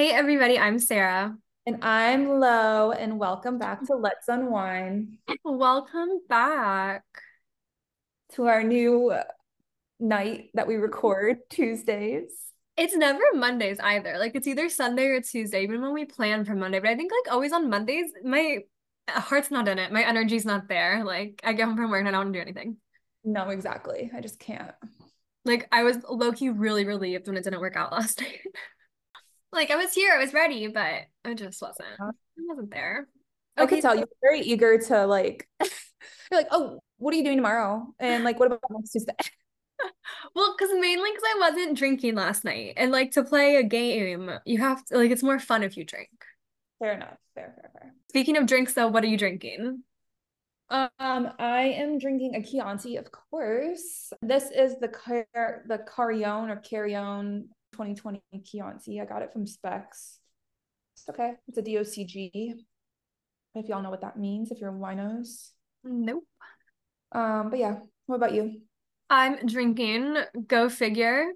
Hey everybody, I'm Sarah. And I'm Lo, and welcome back to Let's Unwind. Welcome back to our new night that we record Tuesdays. It's never Mondays either. Like it's either Sunday or Tuesday, even when we plan for Monday. But I think like always on Mondays, my heart's not in it. My energy's not there. Like I get home from work and I don't want to do anything. No, exactly. I just can't. Like I was low-key really relieved when it didn't work out last night. Like, I was here, I was ready, but I just wasn't. I wasn't there. Okay, I could tell you were very eager to, like, you're like, oh, what are you doing tomorrow? And, like, what about next Tuesday? Well, because mainly because I wasn't drinking last night. And, like, to play a game, you have to, like, it's more fun if you drink. Fair enough. Fair. Speaking of drinks, though, what are you drinking? I am drinking a Chianti, of course. This is the Carrion 2020 Chianti. I got it from Specs. It's okay. It's a DOCG. If y'all know what that means, if you're winos. Nope. But yeah, what about you? I'm drinking, go figure,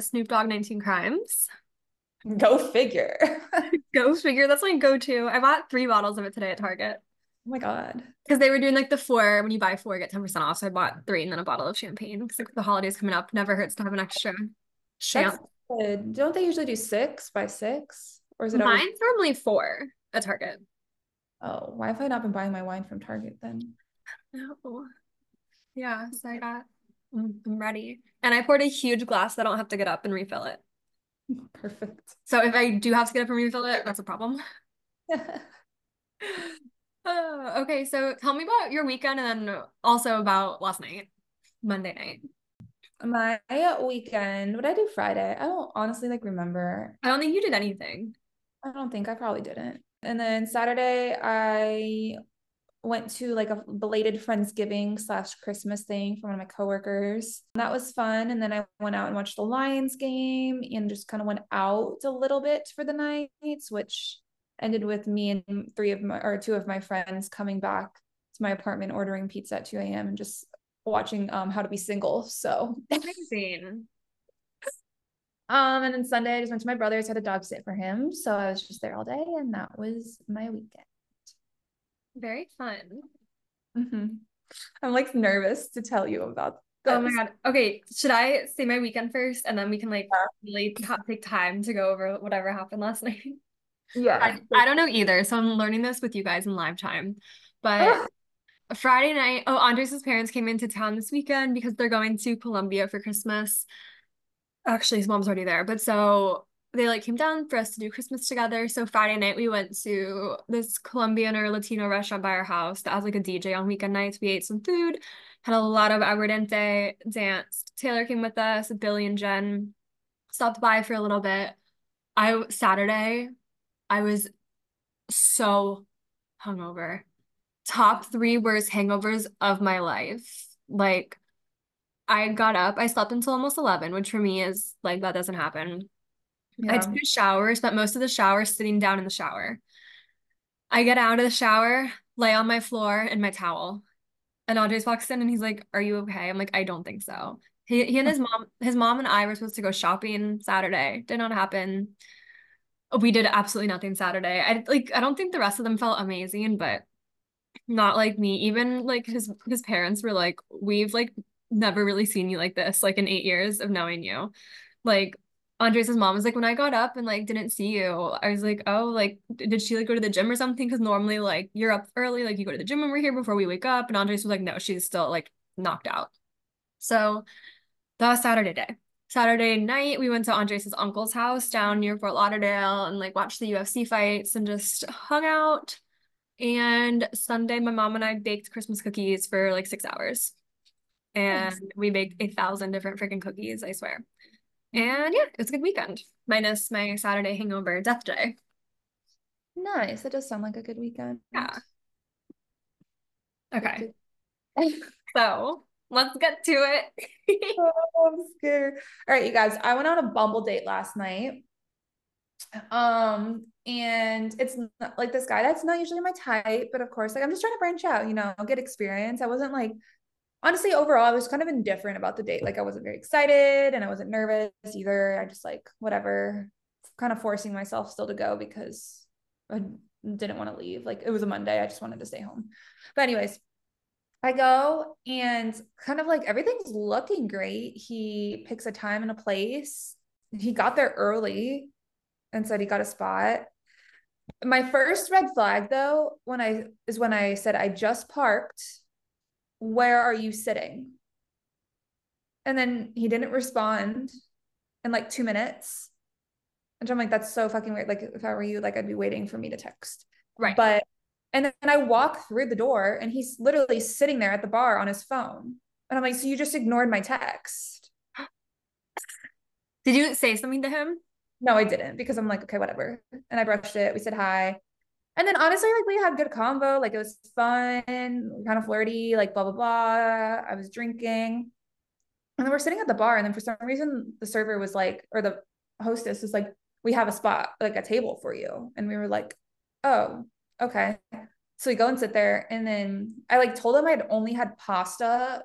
Snoop Dogg 19 Crimes. Go figure. Go figure. That's my go-to. I bought 3 bottles of it today at Target. Oh my God. Because they were doing like the 4, when you buy 4, get 10% off. So I bought 3 and then a bottle of champagne. Because like the holidays coming up, never hurts to have an extra champagne. Don't they usually do 6 by 6? Or is it mine's always... normally 4 at Target. Oh, why have I not been buying my wine from Target then? No. Yeah, so I'm ready. And I poured a huge glass so I don't have to get up and refill it. Perfect. So if I do have to get up and refill it, that's a problem. Okay, so tell me about your weekend and then also about last night, Monday night. My weekend, what did I do Friday? I don't honestly remember. I don't think you did anything. I don't think. I probably didn't. And then Saturday, I went to like a belated Friendsgiving / Christmas thing for one of my coworkers. That was fun. And then I went out and watched the Lions game and just kind of went out a little bit for the nights, which ended with me and 2 of my friends coming back to my apartment, ordering pizza at 2 a.m. and just watching How to Be Single. So amazing. And then Sunday I just went to my brother's, had a dog sit for him, so I was just there all day, and that was my weekend. Very fun. Mm-hmm. I'm like nervous to tell you about this. Oh my God. Okay, should I say my weekend first and then we can really take time to go over whatever happened last night? Yeah. I don't know either, so I'm learning this with you guys in live time, but Friday night, Andres' parents came into town this weekend because they're going to Colombia for Christmas. Actually, his mom's already there, but so they came down for us to do Christmas together. So Friday night, we went to this Colombian or Latino restaurant by our house that has a DJ on weekend nights. We ate some food, had a lot of aguardiente, danced. Taylor came with us, Billy and Jen stopped by for a little bit. Saturday, I was so hungover. Top 3 worst hangovers of my life. I got up, I slept until almost 11, which for me is that doesn't happen. Yeah. I took a shower, spent most of the shower sitting down in the shower. I get out of the shower, lay on my floor in my towel, and Andres walks in and he's like, "Are you okay?" I'm like, "I don't think so." He and his mom and I were supposed to go shopping Saturday. Did not happen. We did absolutely nothing Saturday. I don't think the rest of them felt amazing, but not like me. Even his parents were like, "We've never really seen you like this, in 8 years of knowing you." Andres' mom was like, "When I got up and didn't see you, I was like, oh, did she go to the gym or something? Because normally you're up early, you go to the gym when we're here before we wake up." And Andres was like, "No, she's still knocked out." So that was Saturday day. Saturday night, we went to Andres' uncle's house down near Fort Lauderdale and watched the UFC fights and just hung out. And Sunday, my mom and I baked Christmas cookies for 6 hours. And we baked 1,000 different freaking cookies, I swear. And yeah, it was a good weekend, minus my Saturday hangover death day. Nice. That does sound like a good weekend. Yeah. Okay. So let's get to it. Oh, I'm scared. All right, you guys, I went on a Bumble date last night. And it's not, this guy that's not usually my type, but of course, I'm just trying to branch out, get experience. I wasn't honestly, overall, I was kind of indifferent about the date. I wasn't very excited and I wasn't nervous either. I just whatever, kind of forcing myself still to go because I didn't want to leave. Like, it was a Monday. I just wanted to stay home. But anyways, I go and kind of like everything's looking great. He picks a time and a place. He got there early and said he got a spot. My first red flag though, when I said, I just parked, where are you sitting? And then he didn't respond in like 2 minutes. And I'm like, that's so fucking weird. Like, if I were you, like, I'd be waiting for me to text. Right. But, and then I walk through the door and he's literally sitting there at the bar on his phone. And I'm like, so you just ignored my text. Did you say something to him? No, I didn't, because I'm like, okay, whatever. And I brushed it. We said hi. And then honestly, like, we had good convo. Like, it was fun, kind of flirty, like, blah, blah, blah. I was drinking. And then we're sitting at the bar. And then for some reason, the server was like, or the hostess was like, we have a spot, like a table for you. And we were like, oh, okay. So we go and sit there. And then I like told him I'd only had pasta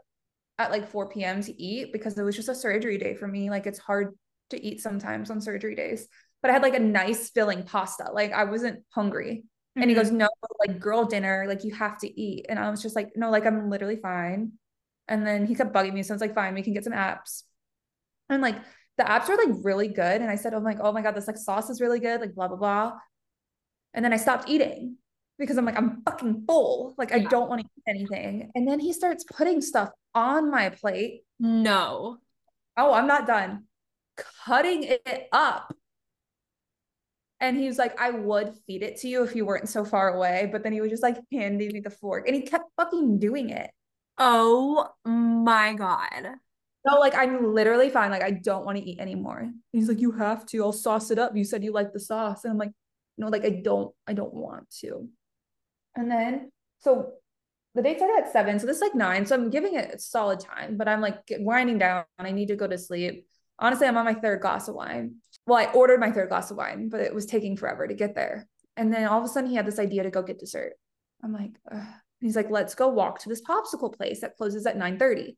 at like 4 p.m. to eat because it was just a surgery day for me. Like, it's hard to eat sometimes on surgery days, but I had like a nice filling pasta. Like, I wasn't hungry. Mm-hmm. And he goes, no, like, girl dinner, like, you have to eat. And I was just like, no, like, I'm literally fine. And then he kept bugging me. So I was like, fine, we can get some apps. And like, the apps were like really good. And I said, I'm like, oh my God, this like sauce is really good. Like, blah, blah, blah. And then I stopped eating because I'm like, I'm fucking full. Like, yeah. I don't want to eat anything. And then he starts putting stuff on my plate. No. Oh, I'm not done. Cutting it up. And he was like, I would feed it to you if you weren't so far away. But then he was just like handing me the fork and he kept fucking doing it. Oh my God. No, like, I'm literally fine. Like, I don't want to eat anymore. And he's like, you have to, I'll sauce it up. You said you like the sauce. And I'm like, no, like, I don't want to. And then, so the date started at 7. So this is like 9. So I'm giving it a solid time, but I'm like winding down. I need to go to sleep. Honestly, I'm on my third glass of wine. Well, I ordered my third glass of wine, but it was taking forever to get there. And then all of a sudden he had this idea to go get dessert. I'm like, ugh. He's like, let's go walk to this popsicle place that closes at 9:30.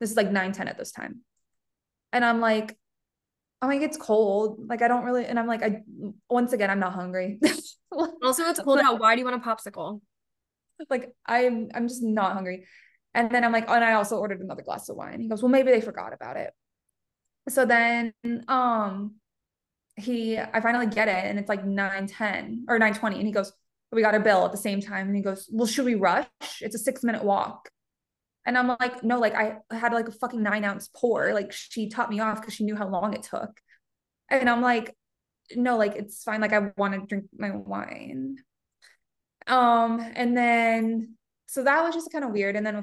This is like 9:10 at this time. And I'm like, oh, like, it's cold. Like, I don't really. And I'm like, once again, I'm not hungry. Also, it's cold out. Why do you want a popsicle? Like, I'm just not hungry. And then I'm like, oh, and I also ordered another glass of wine. He goes, well, maybe they forgot about it. So then, I finally get it. And it's like 9:10 or 9:20. And he goes, we got a bill at the same time. And he goes, well, should we rush? It's a 6-minute walk. And I'm like, no, like, I had like a fucking 9-ounce pour. Like, she topped me off because she knew how long it took. And I'm like, no, like, it's fine. Like, I want to drink my wine. And then, so that was just kind of weird. And then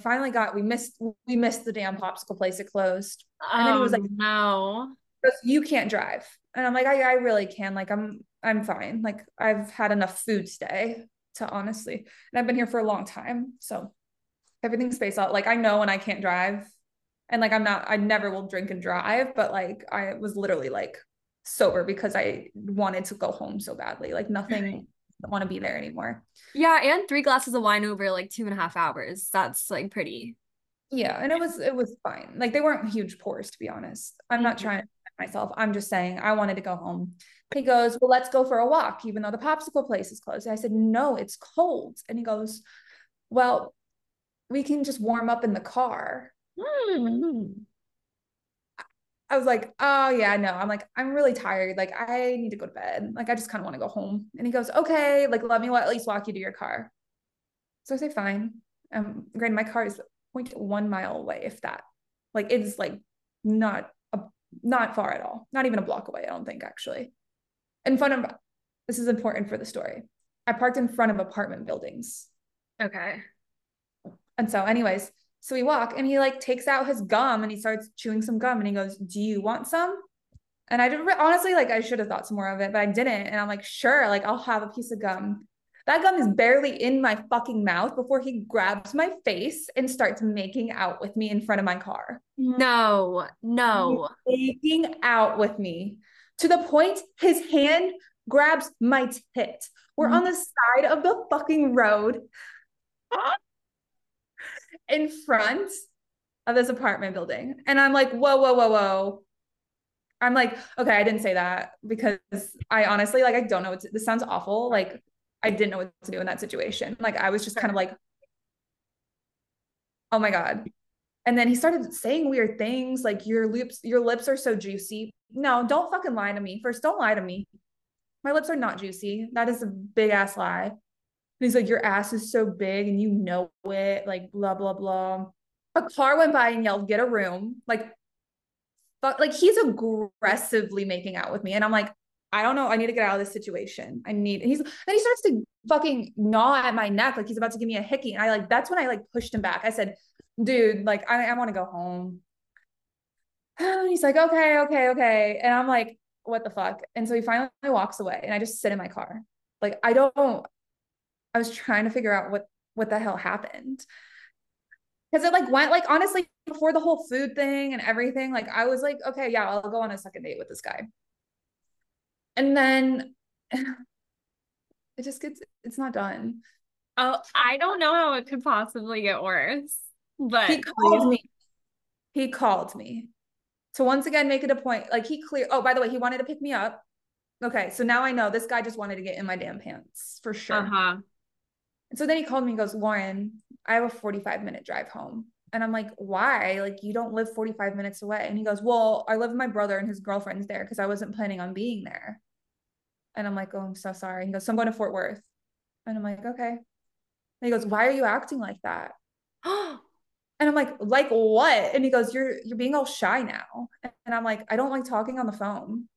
we missed the damn popsicle place. It closed. And then he was like, no, you can't drive. And I'm like, I really can. Like, I'm fine. Like, I've had enough food today to honestly, and I've been here for a long time. So everything's spaced out. Like, I know when I can't drive and like, I never will drink and drive, but like, I was literally like sober because I wanted to go home so badly. Like, nothing, don't want to be there anymore. Yeah. And 3 glasses of wine over like 2.5 hours. That's like pretty. Yeah. And it was fine. Like, they weren't huge pours, to be honest. I'm not trying to myself. I'm just saying I wanted to go home. He goes, well, let's go for a walk, even though the popsicle place is closed. And I said, no, it's cold. And he goes, well, we can just warm up in the car. Mm-hmm. I was like, oh yeah, no. I'm like, I'm really tired. Like, I need to go to bed. Like, I just kind of want to go home. And he goes, okay, like, let me at least walk you to your car. So I say, fine. Granted, my car is 0.1 mile away, if that. Like, it's like not far at all. Not even a block away, I don't think, actually. This is important for the story. I parked in front of apartment buildings. Okay. And so anyways, so we walk and he like takes out his gum and he starts chewing some gum and he goes, do you want some? And I didn't, honestly, like, I should have thought some more of it, but I didn't. And I'm like, sure, like, I'll have a piece of gum. That gum is barely in my fucking mouth before he grabs my face and starts making out with me in front of my car. No. He's making out with me to the point his hand grabs my tit. We're on the side of the fucking road. In front of this apartment building. And I'm like, whoa, whoa, whoa, whoa. I'm like, okay, I didn't say that because I honestly, like, I don't know what to, this sounds awful. Like, I didn't know what to do in that situation. Like, I was just kind of like, oh my God. And then he started saying weird things. Like, your lips are so juicy. No, don't fucking lie to me. First, don't lie to me. My lips are not juicy. That is a big ass lie. And he's like, your ass is so big and you know it, like, blah, blah, blah. A car went by and yelled, get a room. Like, but like, he's aggressively making out with me. And I'm like, I don't know. I need to get out of this situation. He starts to fucking gnaw at my neck. Like, he's about to give me a hickey. And that's when I pushed him back. I said, dude, like, I want to go home. And he's like, okay. And I'm like, what the fuck? And so he finally walks away and I just sit in my car. Like, I was trying to figure out what the hell happened. Cause it went honestly before the whole food thing and everything. Like, I was like, okay, yeah, I'll go on a second date with this guy. And then it just it's not done. Oh, I don't know how it could possibly get worse, but he called me to once again, make it a point. Oh, by the way, he wanted to pick me up. Okay. So now I know this guy just wanted to get in my damn pants for sure. Uh-huh. And so then he called me and goes, Lauren, I have a 45-minute drive home. And I'm like, why? Like, you don't live 45 minutes away. And he goes, well, I live with my brother and his girlfriend's there because I wasn't planning on being there. And I'm like, oh, I'm so sorry. He goes, so I'm going to Fort Worth. And I'm like, okay. And he goes, why are you acting like that? And I'm like what? And he goes, you're being all shy now. And I'm like, I don't like talking on the phone.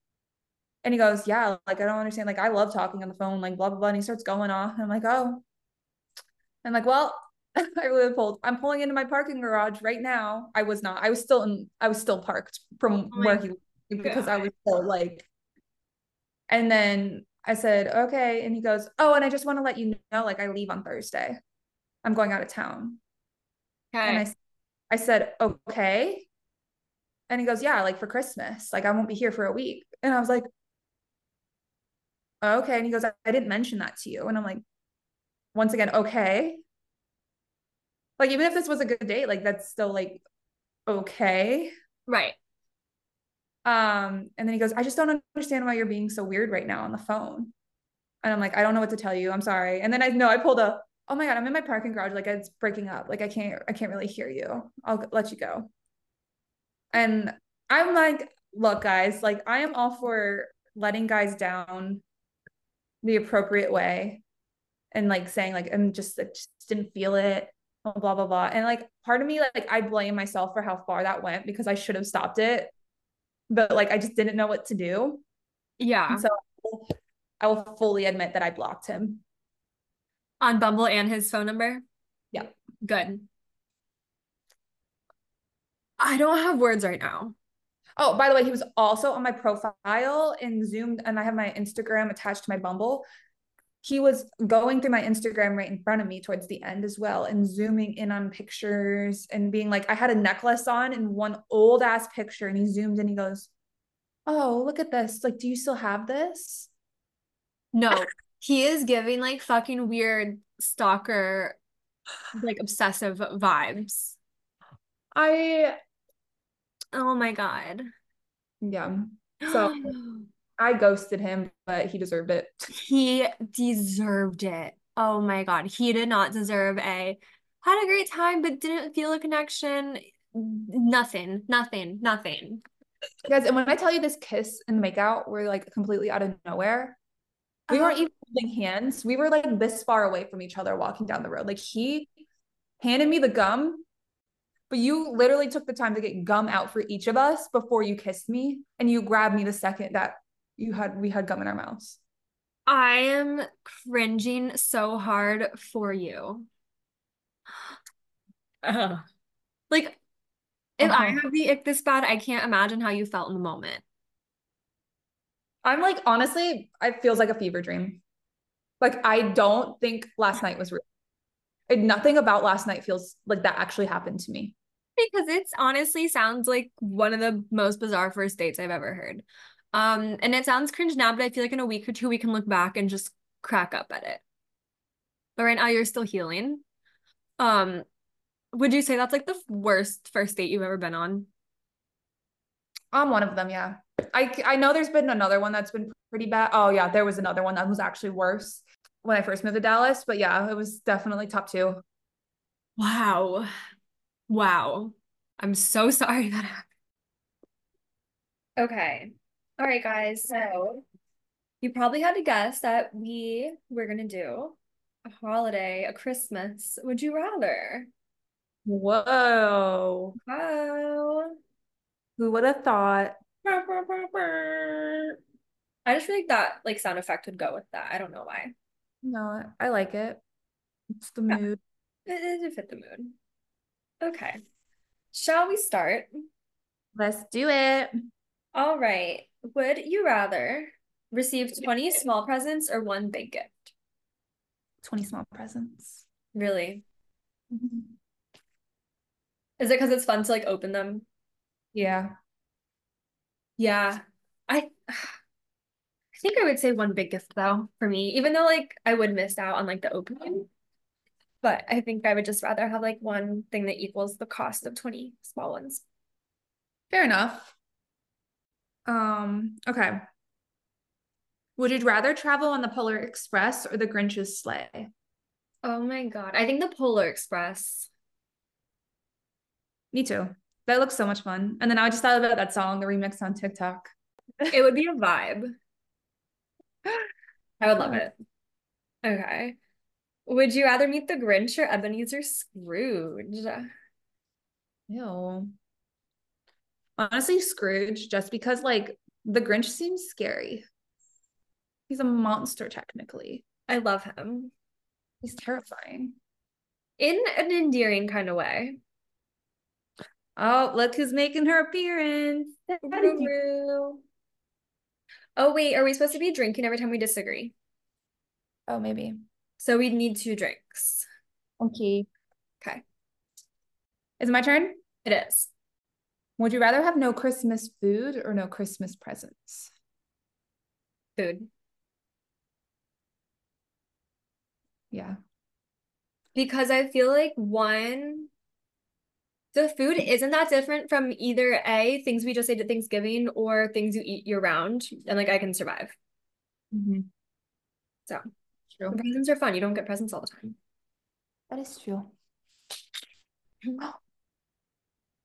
And he goes, yeah, like, I don't understand. Like, I love talking on the phone, like, blah, blah, blah. And he starts going off. And I'm like, oh. I'm like, well, I'm pulling into my parking garage right now. I was still parked from where he was because I was so and then I said, okay. And he goes, oh, and I just want to let you know, I leave on Thursday. I'm going out of town. Okay. And I said, okay. And he goes, yeah, for Christmas, I won't be here for a week. And I was like, okay. And he goes, I didn't mention that to you. And I'm like, once again, okay. Even if this was a good date, that's still okay. Right. And then he goes, I just don't understand why you're being so weird right now on the phone. And I'm like, I don't know what to tell you. I'm sorry. And then I pulled a, oh my God, I'm in my parking garage. It's breaking up. I can't really hear you. I'll let you go. And I'm like, look, guys, I am all for letting guys down the appropriate way and saying I just didn't feel it. Blah, blah, blah. And part of me, I blame myself for how far that went because I should have stopped it, but I just didn't know what to do. Yeah. And so I will fully admit that I blocked him on Bumble and his phone number. Yeah. Good. I don't have words right now. Oh, by the way, he was also on my profile in Zoom and I have my Instagram attached to my Bumble. He was going through my Instagram right in front of me towards the end as well and zooming in on pictures and being I had a necklace on in one old ass picture and he zooms and he goes, oh, look at this. Do you still have this? No, he is giving fucking weird stalker, obsessive vibes. Oh my God. Yeah. So I ghosted him, but he deserved it. He deserved it. Oh my God. He did not deserve a had a great time, but didn't feel a connection. Nothing. Guys, and when I tell you this kiss and makeout were completely out of nowhere, we weren't even holding hands. We were this far away from each other walking down the road. He handed me the gum, but you literally took the time to get gum out for each of us before you kissed me. And you grabbed me the second that we had gum in our mouths. I am cringing so hard for you. If I have the ick this bad, I can't imagine how you felt in the moment. I'm honestly, it feels like a fever dream. I don't think last night was real. Nothing about last night feels like that actually happened to me. Because it's honestly sounds like one of the most bizarre first dates I've ever heard. And it sounds cringe now, but I feel in a week or two, we can look back and just crack up at it. But right now you're still healing. Would you say that's the worst first date you've ever been on? I'm one of them. Yeah. I know there's been another one that's been pretty bad. Oh yeah. There was another one that was actually worse when I first moved to Dallas, but yeah, it was definitely top two. Wow. Wow. I'm so sorry that happened. Okay. All right, guys. So you probably had to guess that we were going to do a holiday, a Christmas. Would you rather? Whoa. Wow. Who would have thought? I just feel like that like sound effect would go with that. I don't know why. No, I like it. It's the mood. It fit the mood. Okay. Shall we start? Let's do it. All right. Would you rather receive 20 small presents or one big gift? 20 small presents. Really? Mm-hmm. Is it because it's fun to like open them? Yeah. Yeah. I think I would say one big gift though for me, even though like I would miss out on like the opening. But I think I would just rather have like one thing that equals the cost of 20 small ones. Fair enough. Okay. Would you rather travel on the Polar Express or the Grinch's sleigh? Oh my God. I think the Polar Express. Me too. That looks so much fun. And then I just thought about that song, the remix on TikTok. It would be a vibe. I would love it. Okay. Would you rather meet the Grinch or Ebenezer Scrooge? Ew. Honestly, Scrooge, just because like the Grinch seems scary. He's a monster technically. I love him. He's terrifying. In an endearing kind of way. Oh, look who's making her appearance. Oh, wait. Are we supposed to be drinking every time we disagree? Oh, maybe. So we'd need 2 drinks. Okay. Okay. Is it my turn? It is. Would you rather have no Christmas food or no Christmas presents? Food. Yeah. Because I feel like one... the food isn't that different from either A, things we just ate at Thanksgiving, or things you eat year round. And like I can survive. Mm-hmm. So true. Presents are fun. You don't get presents all the time. That is true.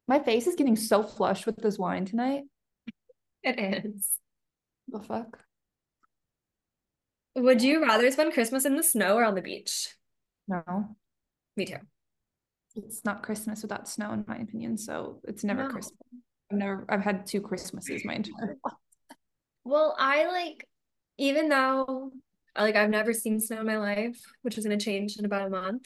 My face is getting so flushed with this wine tonight. It is. The fuck? Would you rather spend Christmas in the snow or on the beach? No. Me too. It's not Christmas without snow, in my opinion. So it's never Christmas. I've had 2 Christmases my entire life. Well, I like, even though like I've never seen snow in my life, which is going to change in about a month.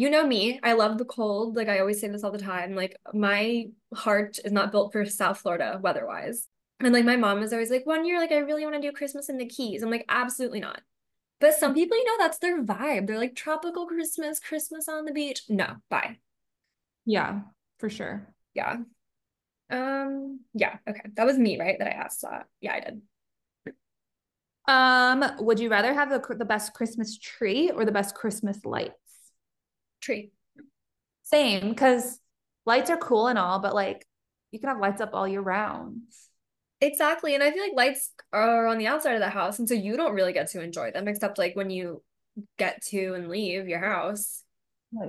You know me, I love the cold. Like I always say this all the time. Like my heart is not built for South Florida weather-wise. And like my mom is always like, one year, like I really want to do Christmas in the Keys. I'm like, absolutely not. But some people, you know, that's their vibe. They're like tropical Christmas, Christmas on the beach. No, bye. Yeah, for sure. Yeah. Yeah, okay. That was me, right? That I asked that. Yeah, I did. Would you rather have the best Christmas tree or the best Christmas lights? Tree. Same, because lights are cool and all, but like you can have lights up all year round. Exactly. And I feel like lights are on the outside of the house. And so you don't really get to enjoy them, except like when you get to and leave your house.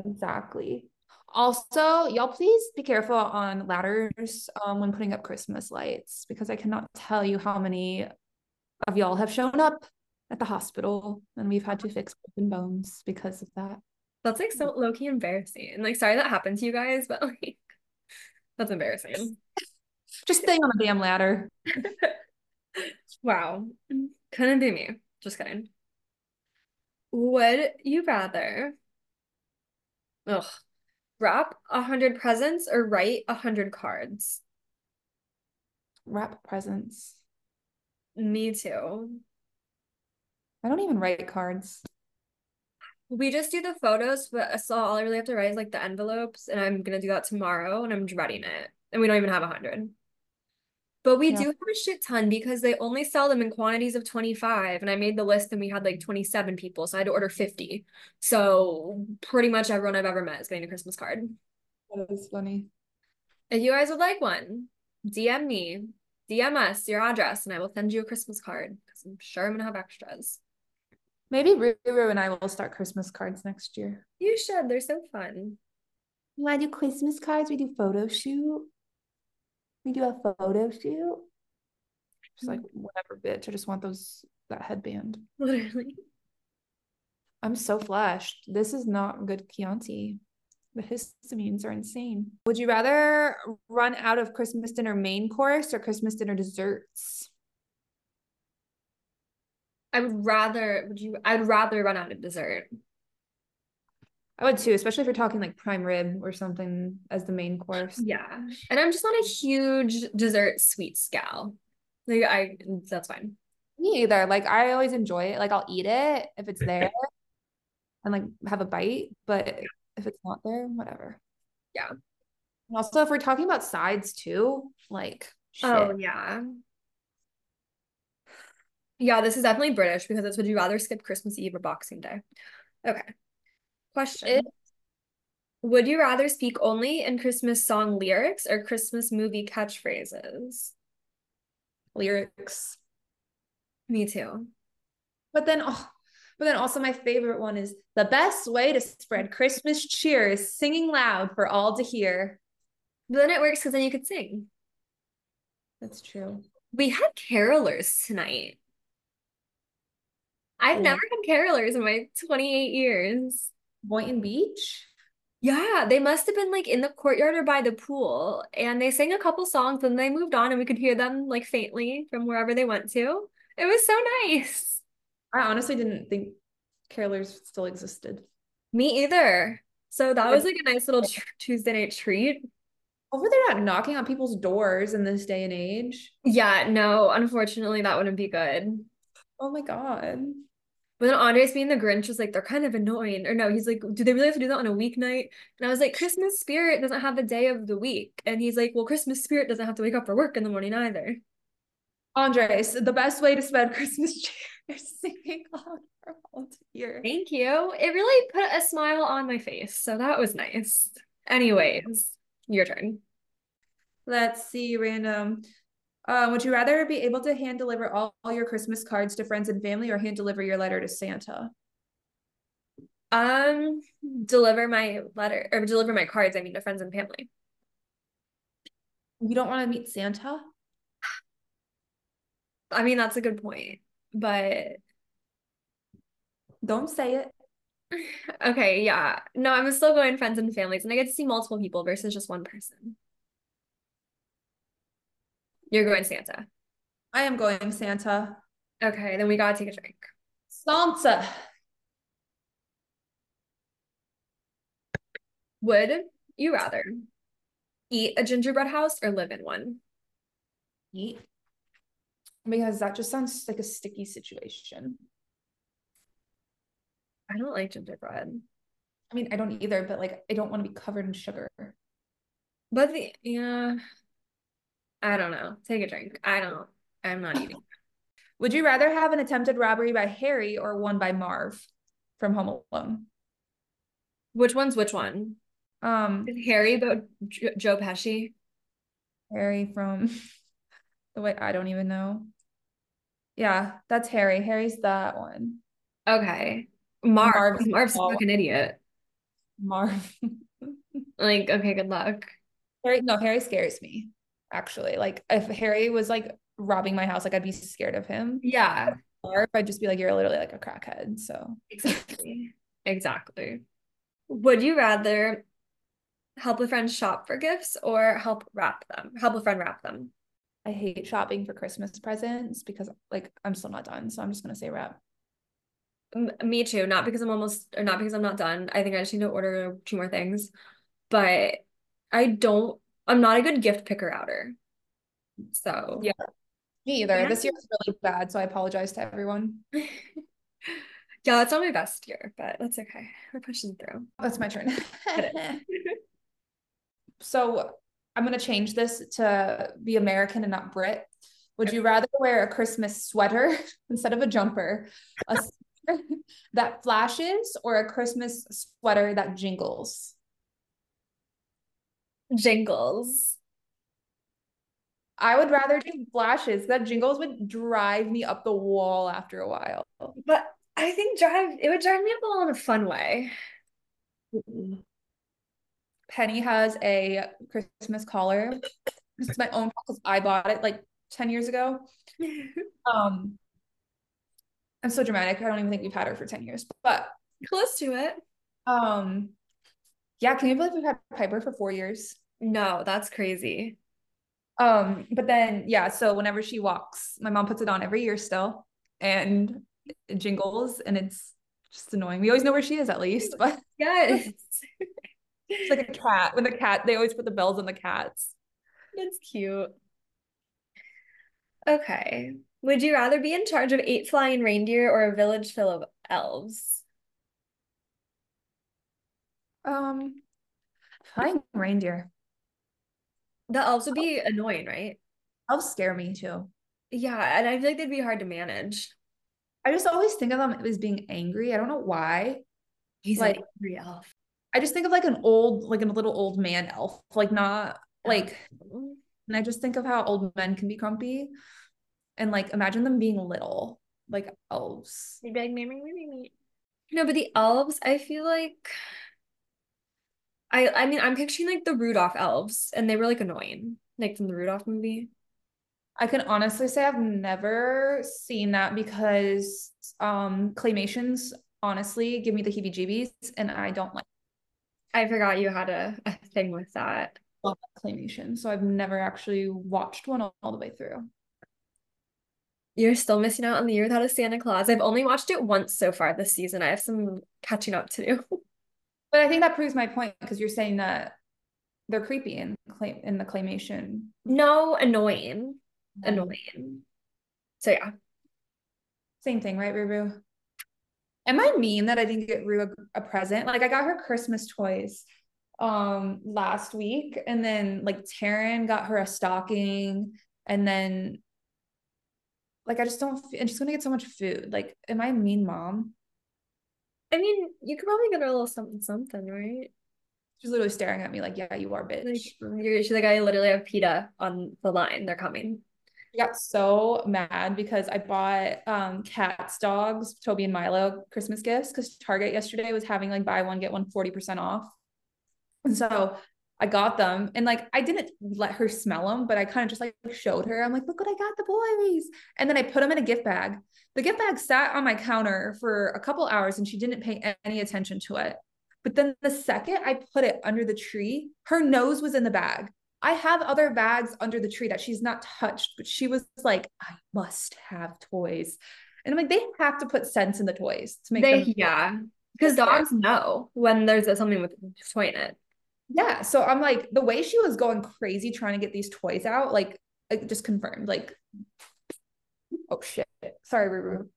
Exactly. Also, y'all please be careful on ladders when putting up Christmas lights, because I cannot tell you how many of y'all have shown up at the hospital and we've had to fix broken bones because of that. That's like so low-key embarrassing. And like, sorry that happened to you guys, but like, that's embarrassing. Just staying on a damn ladder. Wow. Couldn't be me. Just kidding. Would you rather wrap 100 presents or write 100 cards? Wrap presents. Me too. I don't even write cards. We just do the photos, but so all I really have to write is like the envelopes, and I'm going to do that tomorrow, and I'm dreading it. And we don't even have 100. But we do have a shit ton because they only sell them in quantities of 25. And I made the list and we had like 27 people. So I had to order 50. So pretty much everyone I've ever met is getting a Christmas card. That is funny. If you guys would like one, DM me. DM us your address and I will send you a Christmas card because I'm sure I'm going to have extras. Maybe Ruru and I will start Christmas cards next year. You should. They're so fun. When I do Christmas cards, we do photo shoot. We do a photo shoot. Just like, whatever, bitch. I just want that headband. Literally. I'm so flashed. This is not good Chianti. The histamines are insane. Would you rather run out of Christmas dinner main course or Christmas dinner desserts? I'd rather run out of dessert. I would too, especially if you're talking like prime rib or something as the main course. Yeah. And I'm just not a huge dessert sweets gal. Like that's fine. Me either. Like I always enjoy it. Like I'll eat it if it's there and like have a bite, but if it's not there, whatever. Yeah. And also if we're talking about sides too, like shit. Oh yeah. Yeah, this is definitely British because it's would you rather skip Christmas Eve or Boxing Day? Okay. Question. Would you rather speak only in Christmas song lyrics or Christmas movie catchphrases? Lyrics. Me too. But then also my favorite one is the best way to spread Christmas cheer is singing loud for all to hear. But then it works because then you could sing. That's true. We had carolers tonight. I've never had carolers in my 28 years. Boynton Beach? Yeah, they must have been like in the courtyard or by the pool. And they sang a couple songs and they moved on and we could hear them like faintly from wherever they went to. It was so nice. I honestly didn't think carolers still existed. Me either. So that was like a nice little Tuesday night treat. Hopefully they're not knocking on people's doors in this day and age. Yeah, no, unfortunately that wouldn't be good. Oh my God. But then Andres being the Grinch was like, they're kind of annoying. Or no, he's like, do they really have to do that on a weeknight? And I was like, Christmas spirit doesn't have a day of the week. And he's like, well, Christmas spirit doesn't have to wake up for work in the morning either. Andres, the best way to spend Christmas cheer is singing loud for all to hear. Thank you. It really put a smile on my face. So that was nice. Anyways, your turn. Let's see, random. Would you rather be able to hand deliver all your Christmas cards to friends and family or hand deliver your letter to Santa? Deliver my cards, I mean, to friends and family. You don't want to meet Santa? I mean, that's a good point, but. Don't say it. Okay, yeah. No, I'm still going friends and families and I get to see multiple people versus just one person. You're going Santa. I am going Santa. Okay, then we gotta take a drink. Santa. Would you rather eat a gingerbread house or live in one? Eat. Because that just sounds like a sticky situation. I don't like gingerbread. I mean, I don't either, but like, I don't want to be covered in sugar. But yeah. I don't know. Take a drink. I'm not eating. Would you rather have an attempted robbery by Harry or one by Marv from Home Alone? Which one's which one? Harry, but Joe Pesci. Harry from the way I don't even know. Yeah, that's Harry. Harry's that one. Okay. Marv's a fucking idiot. Marv. Like, okay, good luck. Harry scares me. Actually, like if Harry was like robbing my house, like I'd be scared of him. Yeah. Or I'd just be like, you're literally like a crackhead. So exactly. Would you rather help a friend shop for gifts or help a friend wrap them? I hate shopping for Christmas presents because like I'm still not done, so I'm just gonna say wrap. Me too. Not because I'm not done. I think I just need to order 2 more things, but I'm not a good gift picker-outer. So. Yeah. Me either. Yeah. This year's really bad, so I apologize to everyone. Yeah, that's not my best year, but that's okay. We're pushing through. That's my turn. So I'm going to change this to be American and not Brit. Would you rather wear a Christmas sweater instead of a jumper, a sweater that flashes or a Christmas sweater that jingles? Jingles. I would rather do flashes. That jingles would drive me up the wall after a while. But I think it would drive me up the wall in a fun way. Mm-mm. Penny has a Christmas collar. It's my own because I bought it like 10 years ago. I'm so dramatic. I don't even think we've had her for 10 years, but close to it. Yeah, can you believe we've had Piper for 4 years? No, that's crazy. But then, yeah, so whenever she walks, my mom puts it on every year still, and it jingles, and it's just annoying. We always know where she is, at least. But yes. It's like a cat. When the cat, they always put the bells on the cats. That's cute. Okay. Would you rather be in charge of 8 flying reindeer or a village full of elves? Flying reindeer. The elves would be annoying, right? Elves scare me too. Yeah, and I feel like they'd be hard to manage. I just always think of them as being angry. I don't know why. He's like an angry elf. I just think of like a little old man elf, like not like, and I just think of how old men can be grumpy, and like imagine them being little, like elves. You'd be like, me. No, but the elves, I feel like, I mean, I'm picturing like the Rudolph elves, and they were like annoying, like from the Rudolph movie. I can honestly say I've never seen that because claymations honestly give me the heebie-jeebies, and I don't like. I forgot you had a thing with that. Love claymation, so I've never actually watched one all the way through. You're still missing out on The Year Without a Santa Claus. I've only watched it once so far this season. I have some catching up to do. But I think that proves my point, because you're saying that they're creepy in the claymation. No, annoying. So yeah, same thing, right, Ruru? Am I mean that I didn't get Rue a present? Like, I got her Christmas toys last week, and then like Taryn got her a stocking, and then like I just don't. And she's gonna get so much food. Like, am I a mean mom? I mean, you could probably get her a little something, right? She's literally staring at me like, "Yeah, you are, bitch." Like, she's like, "I literally have pita on the line. They're coming." I got so mad because I bought cats, dogs, Toby and Milo Christmas gifts, because Target yesterday was having like buy one, get one 40% off. And so I got them, and like I didn't let her smell them, but I kind of just like showed her. I'm like, look what I got the boys. And then I put them in a gift bag. The gift bag sat on my counter for a couple hours, and she didn't pay any attention to it. But then the second I put it under the tree, her nose was in the bag. I have other bags under the tree that she's not touched, but she was like, I must have toys. And I'm like, they have to put sense in the toys to make them. Yeah. Because dogs know when there's something with a toy in it. Yeah. So I'm like, the way she was going crazy trying to get these toys out, like, it just confirmed, like, oh shit. Sorry, Ruru.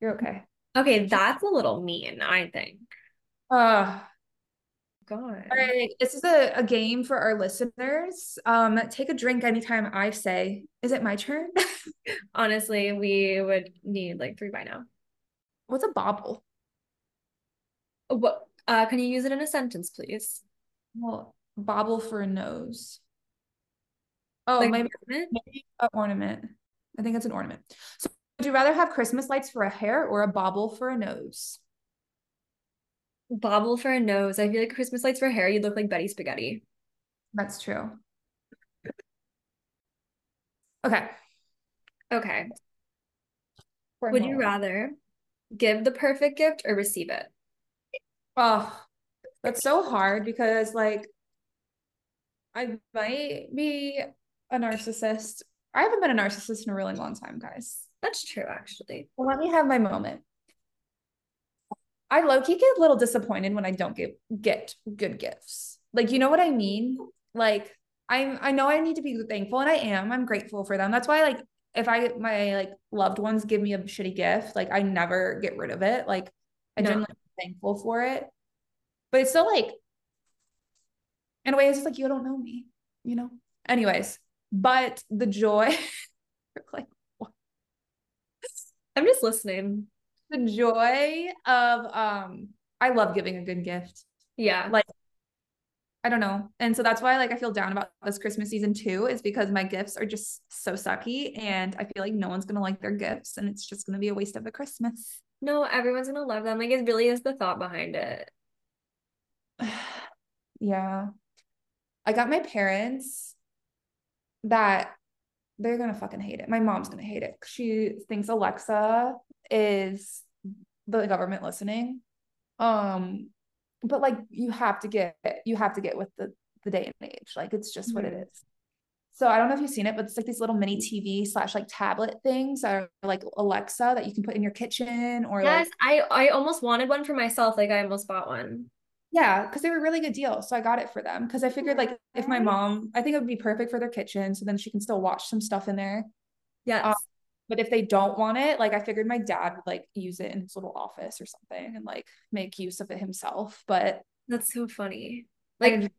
You're okay. Okay. That's a little mean, I think. God. All right, this is a game for our listeners. Take a drink anytime I say, is it my turn? Honestly, we would need like 3 by now. What's a bobble? What? Can you use it in a sentence, please? Well, bobble for a nose. Oh, like maybe an ornament. I think it's an ornament. So would you rather have Christmas lights for a hair or a bobble for a nose? Bobble for a nose. I feel like Christmas lights for hair, you'd look like Betty Spaghetti. That's true. Okay. Would you rather give the perfect gift or receive it? Oh, that's so hard, because like I might be a narcissist. I haven't been a narcissist in a really long time, guys. That's true, actually. Well, let me have my moment. I low-key get a little disappointed when I don't get good gifts. Like, you know what I mean? Like, I know I need to be thankful, and I am. I'm grateful for them. That's why, like, if my like loved ones give me a shitty gift, like I never get rid of it. Like, I'm genuinely thankful for it. But it's still like, in a way, it's just like, you don't know me, you know? Anyways, but the joy, like, what? I'm just listening. The joy of I love giving a good gift. Yeah, like I don't know. And so that's why like I feel down about this Christmas season too, is because my gifts are just so sucky and I feel like no one's going to like their gifts and it's just going to be a waste of a Christmas. No, everyone's going to love them. Like it really is the thought behind it. Yeah. I got my parents that they're going to fucking hate it. My mom's going to hate it. She thinks Alexa is the government listening. But like you have to get with the day and age. Like it's just what it is. So I don't know if you've seen it, but it's like these little mini TV / like tablet things that are like Alexa that you can put in your kitchen or yes, like, I almost wanted one for myself. Like I almost bought one. Yeah. Cause they were really good deals. So I got it for them. Cause I figured like if my mom, I think it would be perfect for their kitchen. So then she can still watch some stuff in there. Yes. But if they don't want it, like I figured my dad would like use it in his little office or something and like make use of it himself. But that's so funny. Like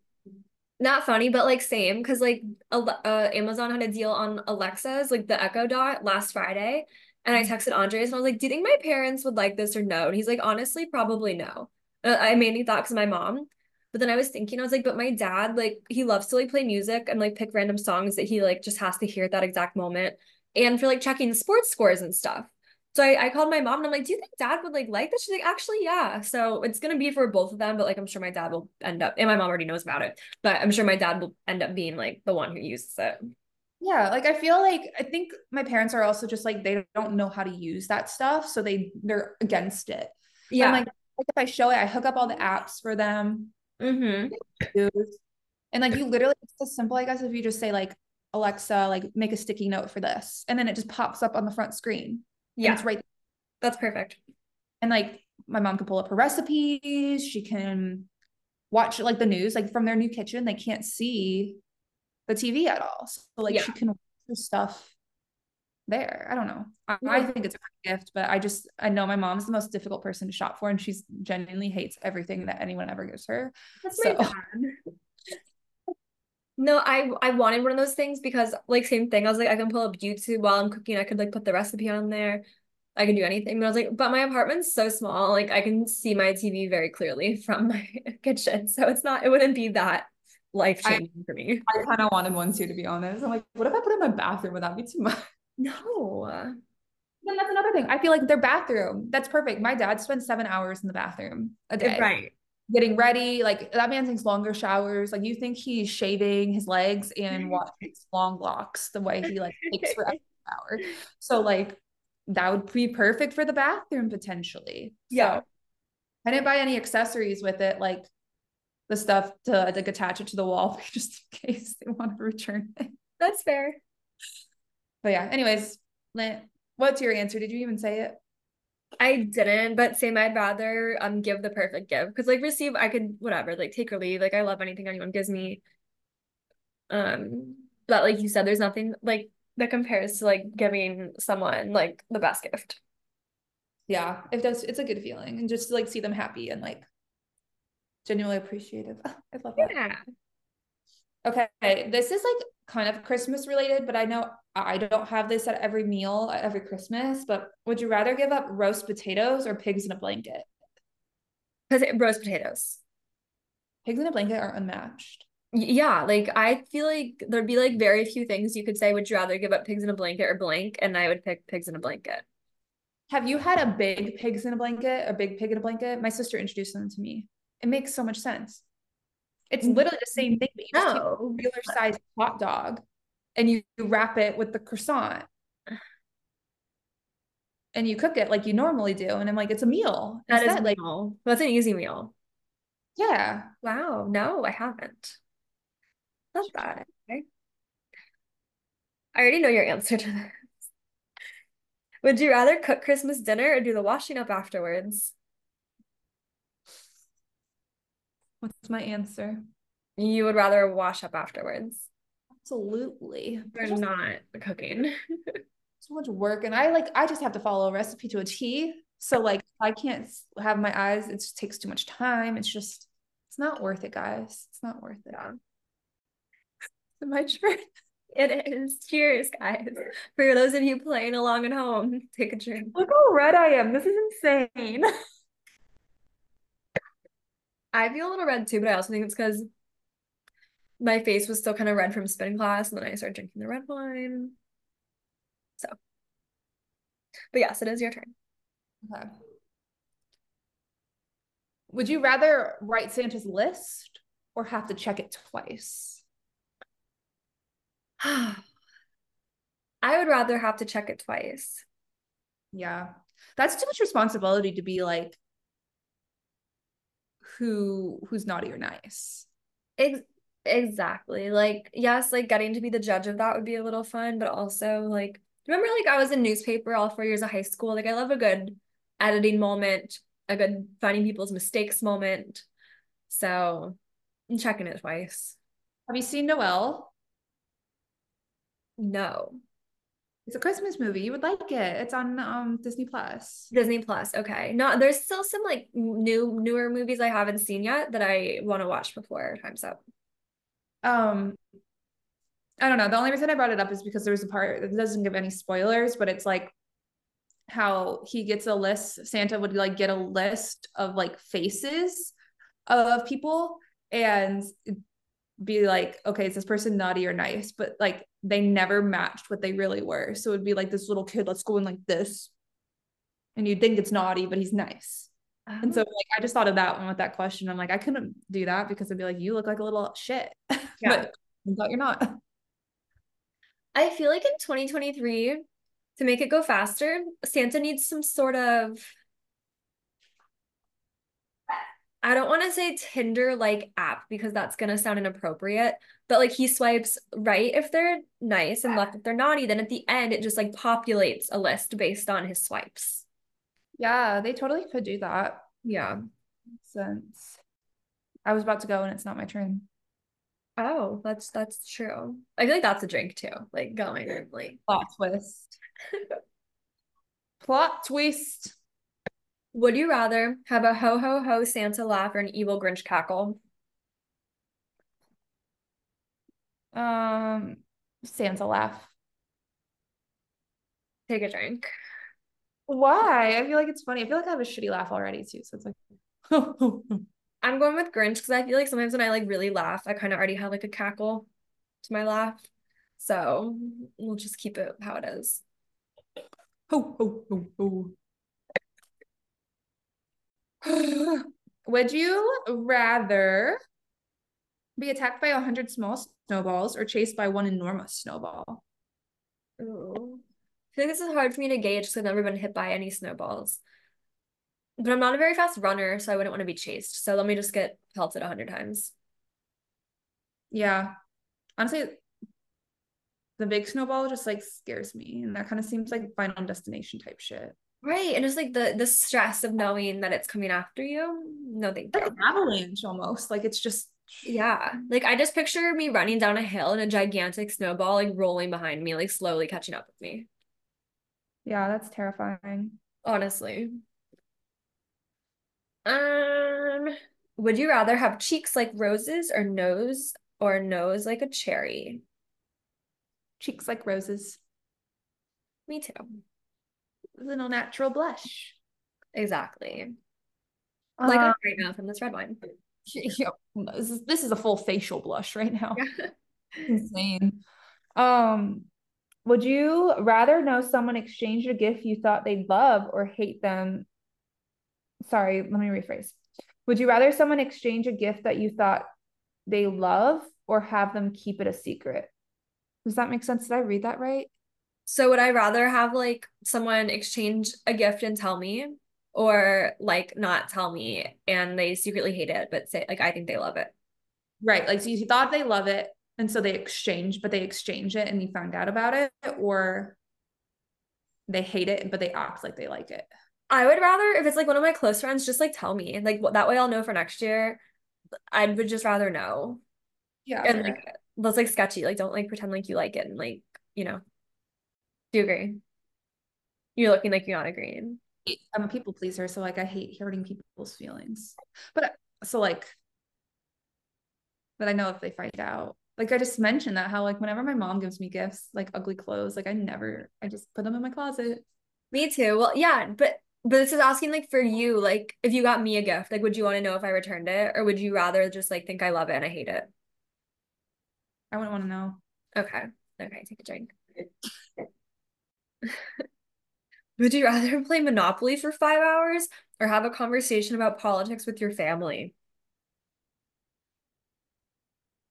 not funny, but like same. Cause like Amazon had a deal on Alexas, like the Echo Dot last Friday. And I texted Andres and I was like, do you think my parents would like this or no? And he's like, honestly, probably no. I mainly thought because my mom, but then I was thinking, I was like, but my dad, like he loves to like play music and like pick random songs that he like just has to hear at that exact moment. And for like checking sports scores and stuff. So I called my mom and I'm like, do you think dad would like this? She's like, actually, yeah. So it's going to be for both of them, but like, I'm sure my dad will end up, and my mom already knows about it, but I'm sure my dad will end up being like the one who uses it. Yeah. Like, I feel like, I think my parents are also just like, they don't know how to use that stuff. So they're against it. Yeah. And, like if I show it, I hook up all the apps for them. Mm-hmm. And like, you literally, it's as simple, I guess, if you just say like, Alexa, like make a sticky note for this. And then it just pops up on the front screen. Yeah. It's right there. That's perfect. And like my mom can pull up her recipes. She can watch like the news, like from their new kitchen, they can't see the TV at all. So like she can watch the stuff there. I don't know. I think it's a great gift, but I know my mom's the most difficult person to shop for and she's genuinely hates everything that anyone ever gives her. That's so. My dad. No, I wanted one of those things because like same thing. I was like, I can pull up YouTube while I'm cooking. I could like put the recipe on there. I can do anything. But I was like, but my apartment's so small. Like I can see my TV very clearly from my kitchen. So it wouldn't be that life changing for me. I kind of wanted one too, to be honest. I'm like, what if I put it in my bathroom? Would that be too much? No. Then that's another thing. I feel like their bathroom, that's perfect. My dad spends 7 hours in the bathroom a day. Right. Getting ready, like that man takes longer showers. Like you think he's shaving his legs and takes long locks the way he like takes for an hour. So like that would be perfect for the bathroom potentially. Yeah. So, I didn't buy any accessories with it, like the stuff to like attach it to the wall just in case they want to return it. That's fair. But yeah, anyways, Lynn, what's your answer? Did you even say it? I didn't, but same, I'd rather give the perfect gift because like receive I could whatever, like take or leave, like I love anything anyone gives me, but like you said, there's nothing like that compares to like giving someone like the best gift. Yeah, it's a good feeling and just to, like see them happy and like genuinely appreciative. I love that. Yeah. Okay, this is like kind of Christmas related, but I know I don't have this at every meal at every Christmas, but would you rather give up roast potatoes or pigs in a blanket? Because roast potatoes. Pigs in a blanket are unmatched. Yeah, like I feel like there'd be like very few things you could say, would you rather give up pigs in a blanket or blank? And I would pick pigs in a blanket. Have you had a big pig in a blanket? My sister introduced them to me. It makes so much sense. It's literally the same thing, but you just take a regular sized hot dog and you wrap it with the croissant and you cook it like you normally do. And I'm like, it's a meal. That's an easy meal. Yeah. Wow. No, I haven't. Love that. Okay. I already know your answer to this. Would you rather cook Christmas dinner or do the washing up afterwards? What's my answer? You would rather wash up afterwards. Absolutely. They're not cooking. So much work. And I just have to follow a recipe to a T. So like I can't have my eyes. It just takes too much time. It's not worth it, guys. It's not worth it. Yeah. Is it my turn? It is. Cheers, guys. For those of you playing along at home, take a drink. Look how red I am. This is insane. I feel a little red too, but I also think it's because my face was still kind of red from spin class, and then I started drinking the red wine. So, but yes, it is your turn. Okay. Would you rather write Santa's list or have to check it twice? I would rather have to check it twice. Yeah. That's too much responsibility to be like, who's naughty or nice. Exactly. Like, yes, like getting to be the judge of that would be a little fun, but also like, remember like I was in newspaper all 4 years of high school. Like I love a good editing moment, a good finding people's mistakes moment. So I'm checking it twice. Have you seen Noelle? No. It's a Christmas movie. You would like it. It's on Disney Plus. Disney Plus. Okay. No, there's still some like newer movies I haven't seen yet that I want to watch before time's up. I don't know. The only reason I brought it up is because there's a part that doesn't give any spoilers, but it's like how he gets a list. Santa would like get a list of like faces of people and be like, okay, is this person naughty or nice? But like they never matched what they really were. So it'd be like this little kid, let's go in like this. And you'd think it's naughty, but he's nice. Oh. And so like I just thought of that one with that question. I'm like, I couldn't do that because I'd be like, you look like a little shit. Yeah. But you're not. I feel like in 2023, to make it go faster, Santa needs some sort of, I don't want to say Tinder-like app because that's going to sound inappropriate, but like he swipes right if they're nice and left if they're naughty. Then at the end, it just like populates a list based on his swipes. Yeah, they totally could do that. Yeah. Since I was about to go and it's not my turn. Oh, that's true. I feel like that's a drink too. Like going and like plot twist. Plot twist. Would you rather have a ho-ho-ho Santa laugh or an evil Grinch cackle? Santa laugh. Take a drink. Why? I feel like it's funny. I feel like I have a shitty laugh already too, so it's like... I'm going with Grinch because I feel like sometimes when I like really laugh, I kind of already have like a cackle to my laugh. So we'll just keep it how it is. Ho, ho, ho, ho. Would you rather be attacked by 100 small snowballs or chased by one enormous snowball? Ooh. I think this is hard for me to gauge because I've never been hit by any snowballs. But I'm not a very fast runner, so I wouldn't want to be chased. So let me just get pelted 100 times. Yeah. Honestly, the big snowball just like scares me. And that kind of seems like Final Destination type shit. Right, and just like the stress of knowing that it's coming after you. No, thank you. Like an avalanche almost. Like it's just... Yeah. Like I just picture me running down a hill and a gigantic snowball like rolling behind me, like slowly catching up with me. Yeah, that's terrifying. Honestly. Would you rather have cheeks like roses or nose like a cherry? Cheeks like roses. Me too. Little natural blush. Exactly. Like I'm right now from this red wine. Yeah, this is a full facial blush right now. Yeah. Insane. Would you rather know someone exchanged a gift you thought they'd love or hate them? Sorry, let me rephrase. Would you rather someone exchange a gift that you thought they love or have them keep it a secret? Does that make sense? Did I read that right? So would I rather have like someone exchange a gift and tell me or like not tell me and they secretly hate it, but say like, I think they love it. Right. Like, so you thought they love it and so they exchange, but they exchange it and you found out about it, or they hate it, but they act like they like it. I would rather, if it's like one of my close friends, just like tell me, like that way I'll know for next year. I would just rather know. Yeah. And like, that's like sketchy. Like, don't like pretend like you like it and like, you know. Do you agree? You're looking like you're not agreeing. I'm a people pleaser, so like I hate hurting people's feelings. But so like, but I know if they find out. Like I just mentioned that how like whenever my mom gives me gifts, like ugly clothes, like I just put them in my closet. Me too. Well, yeah, but this is asking like for you, like if you got me a gift, like would you want to know if I returned it or would you rather just like think I love it and I hate it? I wouldn't want to know. Okay, take a drink. Would you rather play Monopoly for 5 hours or have a conversation about politics with your family?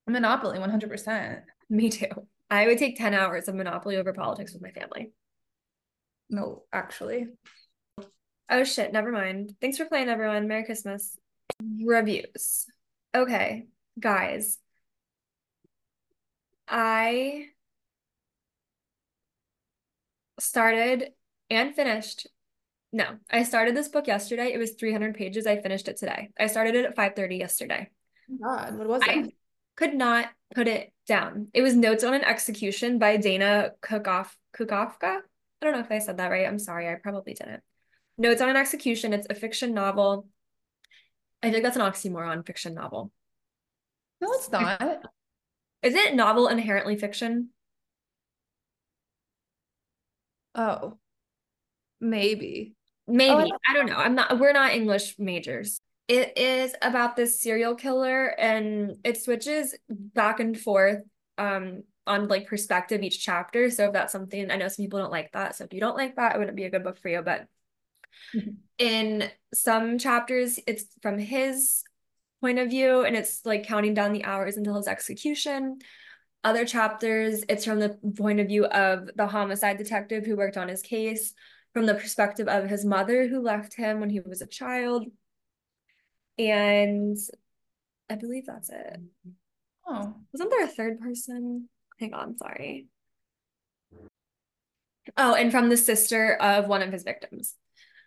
Monopoly, 100%. Me too. I would take 10 hours of Monopoly over politics with my family. No, actually. Oh, shit. Never mind. Thanks for playing, everyone. Merry Christmas. Reviews. Okay, guys. I started and finished. No, I started this book yesterday. It was 300 pages. I finished it today. I started it at 5:30 yesterday. God, what was it? I could not put it down. It was Notes on an Execution by Dana Kukofka. I don't know if I said that right. I'm sorry. I probably didn't. Notes on an Execution. It's a fiction novel. I think that's an oxymoron, fiction novel. No, it's not. Isn't novel inherently fiction? Oh, maybe. Oh, I don't know. We're not English majors. It is about this serial killer, and it switches back and forth on like perspective each chapter. So if that's something, I know some people don't like that. So if you don't like that, it wouldn't be a good book for you. But in some chapters, it's from his point of view, and it's like counting down the hours until his execution. Other chapters, it's from the point of view of the homicide detective who worked on his case, from the perspective of his mother who left him when he was a child. And I believe that's it. Oh. Wasn't there a third person? Hang on, sorry. Oh, and from the sister of one of his victims.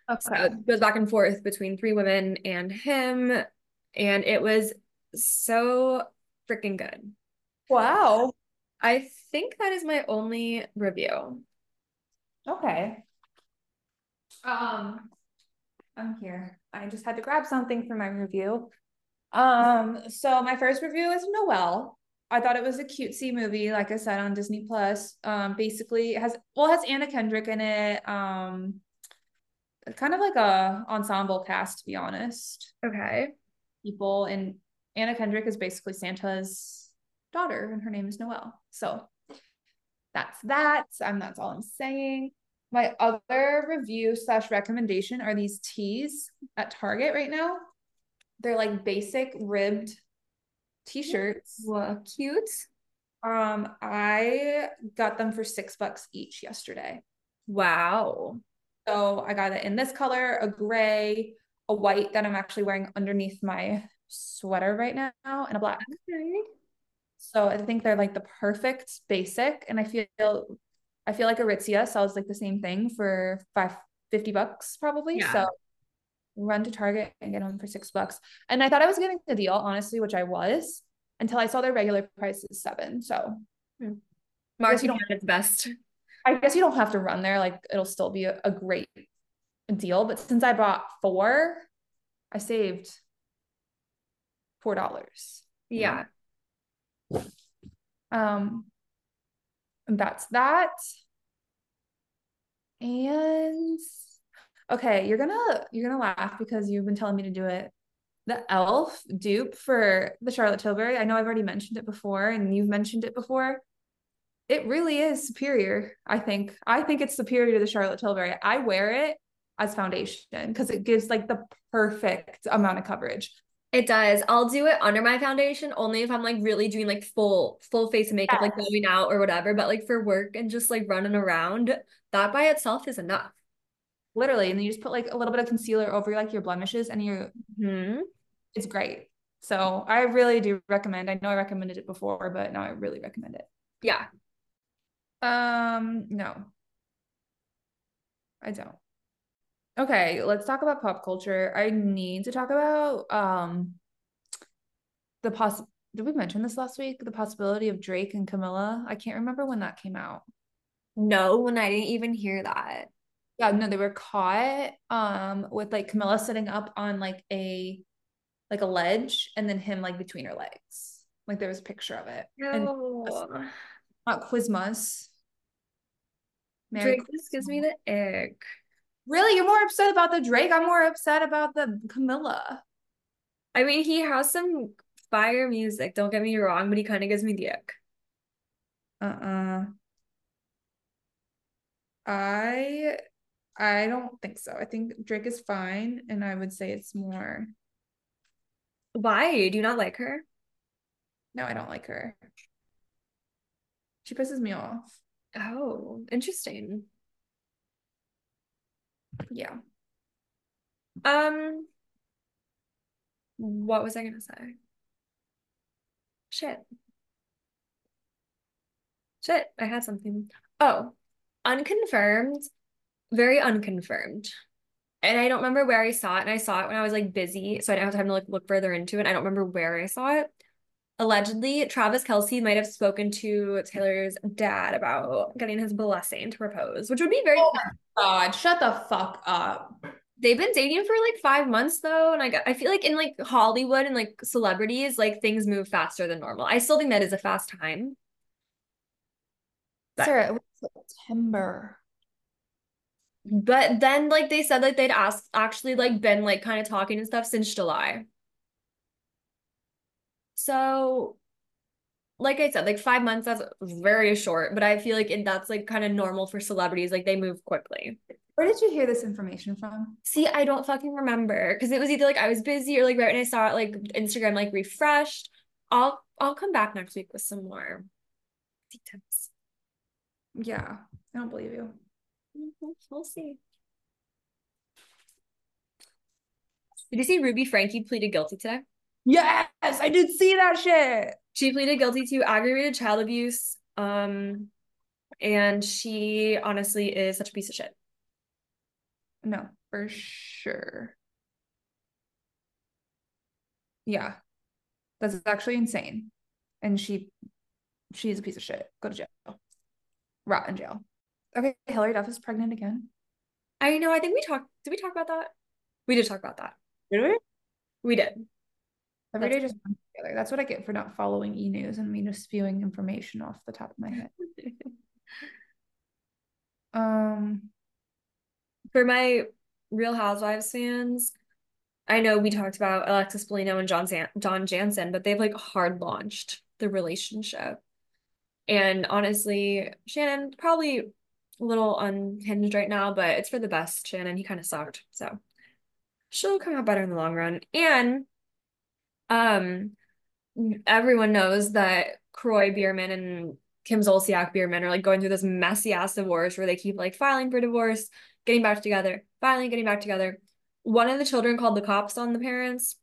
Okay. So it goes back and forth between three women and him. And it was so freaking good. Wow. I think that is my only review. Okay. I'm here. I just had to grab something for my review. So my first review is Noelle. I thought it was a cutesy movie, like I said, on Disney Plus. Basically it has Anna Kendrick in it. Kind of like a ensemble cast, to be honest. Okay. People, and Anna Kendrick is basically Santa's daughter, and her name is Noelle. So that's that. That's all I'm saying. My other review / recommendation are these tees at Target right now. They're like basic ribbed t-shirts. Wow, cute. I got them for $6 each yesterday. Wow. So I got it in this color, a gray, a white that I'm actually wearing underneath my sweater right now, and a black. Okay. So I think they're like the perfect basic. And I feel like Aritzia sells like the same thing for $50 probably. Yeah. So run to Target and get them for $6. And I thought I was getting the deal, honestly, which I was, until I saw their regular price is $7. So Marv, you don't get the best. I guess you don't have to run there. Like, it'll still be a great deal. But since I bought 4, I saved $4. Yeah. And that's that. And okay, you're gonna laugh because you've been telling me to do it. The elf dupe for the Charlotte Tilbury. I know I've already mentioned it before, and you've mentioned it before. It really is superior. I think it's superior to the Charlotte Tilbury. I wear it as foundation because it gives like the perfect amount of coverage. It does. I'll do it under my foundation only if I'm like really doing like full face makeup, like going out or whatever. But like for work and just like running around, that by itself is enough. Literally. And then you just put like a little bit of concealer over like your blemishes and your, It's great. So I really do recommend. I know I recommended it before, but now I really recommend it. Yeah. No, I don't. Okay, let's talk about pop culture. I need to talk about did we mention this last week? The possibility of Drake and Camilla. I can't remember when that came out. No, when I didn't even hear that. Yeah, no, they were caught with like Camilla sitting up on like a ledge, and then him like between her legs. Like there was a picture of it. No. And not Quizmas. Drake just gives me the ick. Really? You're more upset about the Drake? I'm more upset about the Camilla. I mean, he has some fire music, don't get me wrong, but he kind of gives me the ick. I don't think so. I think Drake is fine, and I would say it's more. Why? Do you not like her? No, I don't like her. She pisses me off. Oh, interesting. Yeah. What was I gonna say? Shit, I had something. Oh, unconfirmed. Very unconfirmed. And I don't remember where I saw it. And I saw it when I was like busy, so I didn't have time to like look further into it. I don't remember where I saw it. Allegedly, Travis Kelce might have spoken to Taylor's dad about getting his blessing to propose, which would be very fun. Oh my God, shut the fuck up. They've been dating for like 5 months though, and I feel like in like Hollywood and like celebrities, like things move faster than normal. I still think that is a fast time. But Sarah, it was September. But then like they said like they'd actually like been like kind of talking and stuff since July. So like I said, like 5 months, that's very short, but I feel like that's like kind of normal for celebrities. Like they move quickly. Where did you hear this information from? See, I don't fucking remember, because it was either like I was busy or like right when I saw it, like Instagram like refreshed. I'll come back next week with some more details. Yeah, I don't believe you. We'll see. Did you see Ruby Frankie pleaded guilty today? Yes, I did see that shit. She pleaded guilty to aggravated child abuse. And she honestly is such a piece of shit. No, for sure. Yeah. That's actually insane. And she is a piece of shit. Go to jail. Rot in jail. Okay, Hillary Duff is pregnant again. I know, I think did we talk about that? We did talk about that. Did we? We did. Every day just comes together. That's what I get for not following e-news and me just spewing information off the top of my head. For my Real Housewives fans, I know we talked about Alexis Bellino and John Jansen, but they've like hard launched the relationship. And honestly, Shannon probably a little unhinged right now, but it's for the best. Shannon, he kind of sucked, so she'll come out better in the long run. And everyone knows that Croy Bierman and Kim Zolciak Bierman are like going through this messy ass divorce where they keep like filing for divorce, getting back together, filing, getting back together. One of the children called the cops on the parents,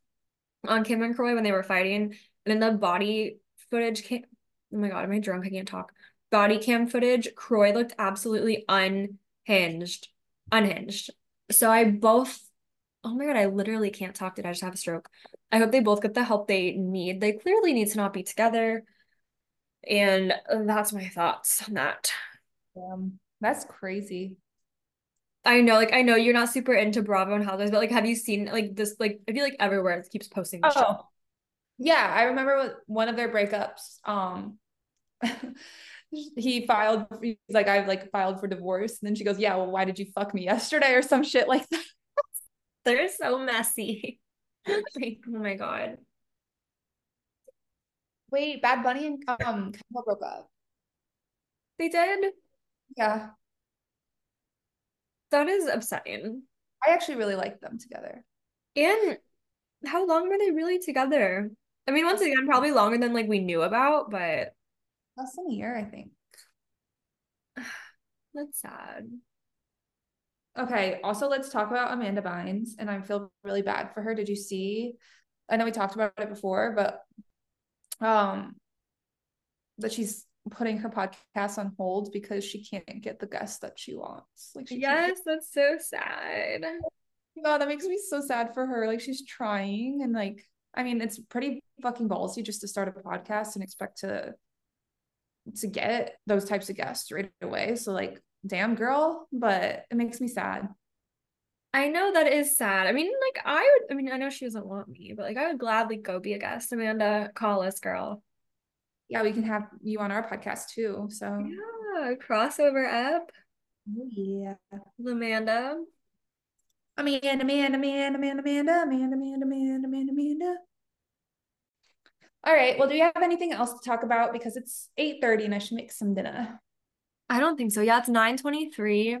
on Kim and Croy, when they were fighting. And then the body footage came. Oh my God, am I drunk? I can't talk. Body cam footage, Croy looked absolutely unhinged. So oh my God, I literally can't talk. Did I just have a stroke? I hope they both get the help they need. They clearly need to not be together. And that's my thoughts on that. That's crazy. I know, like, I know you're not super into Bravo and Housewives, but, like, have you seen, like, this, like, I feel like everywhere it keeps posting this show. Yeah, I remember one of their breakups, he's like, I've, like, filed for divorce. And then she goes, yeah, well, why did you fuck me yesterday or some shit like that? They're so messy. Like, oh my God. Wait, Bad Bunny and Camilla broke up. They did? Yeah. That is upsetting. I actually really like them together. And how long were they really together? I mean, once again, probably longer than like we knew about, but less than a year, I think. That's sad. Okay, also let's talk about Amanda Bynes, and I feel really bad for her. Did you see? I know we talked about it before, but that she's putting her podcast on hold because she can't get the guests that she wants. Like, yes, that's so sad. No, that makes me so sad for her. Like, she's trying, and like, I mean, it's pretty fucking ballsy just to start a podcast and expect to get those types of guests right away. So like, damn girl, but it makes me sad. I know, that is sad. I mean, like, I know she doesn't want me, but like, I would gladly go be a guest. Amanda, call us, girl. Yeah, we can have you on our podcast too. So yeah, crossover up. Yeah, Amanda. Amanda. All right. Well, do we have anything else to talk about? Because it's 8:30 and I should make some dinner. I don't think so. Yeah, it's 9:23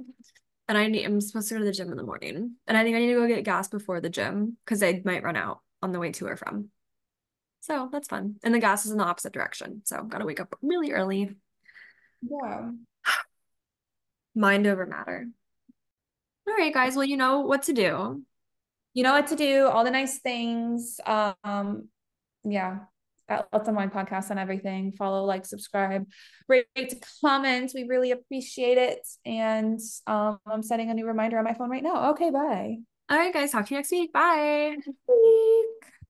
and I'm supposed to go to the gym in the morning. And I think I need to go get gas before the gym because I might run out on the way to or from. So that's fun. And the gas is in the opposite direction. So got to wake up really early. Yeah. Mind over matter. All right, guys. Well, you know what to do. You know what to do. All the nice things. Yeah. At Let's Unwind Podcast on everything. Follow, like, subscribe, rate, comment. We really appreciate it. And I'm setting a new reminder on my phone right now. Okay, bye. All right, guys. Talk to you next week. Bye. Next week.